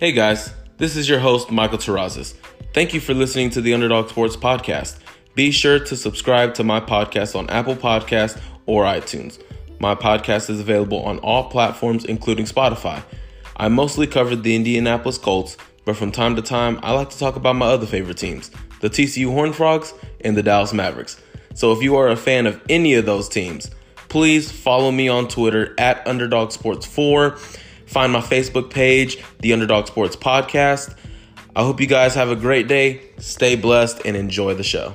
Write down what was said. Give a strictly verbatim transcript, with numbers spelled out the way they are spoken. Hey guys, this is your host, Michael Tarazas. Thank you for listening to the Underdog Sports Podcast. Be sure to subscribe to my podcast on Apple Podcasts or iTunes. My podcast is available on all platforms, including Spotify. I mostly covered the Indianapolis Colts, but from time to time, I like to talk about my other favorite teams, the T C U Horned Frogs and the Dallas Mavericks. So if you are a fan of any of those teams, please follow me on Twitter at Underdog Sports four. Find my Facebook page, The Underdog Sports Podcast. I hope you guys have a great day. Stay blessed and enjoy the show.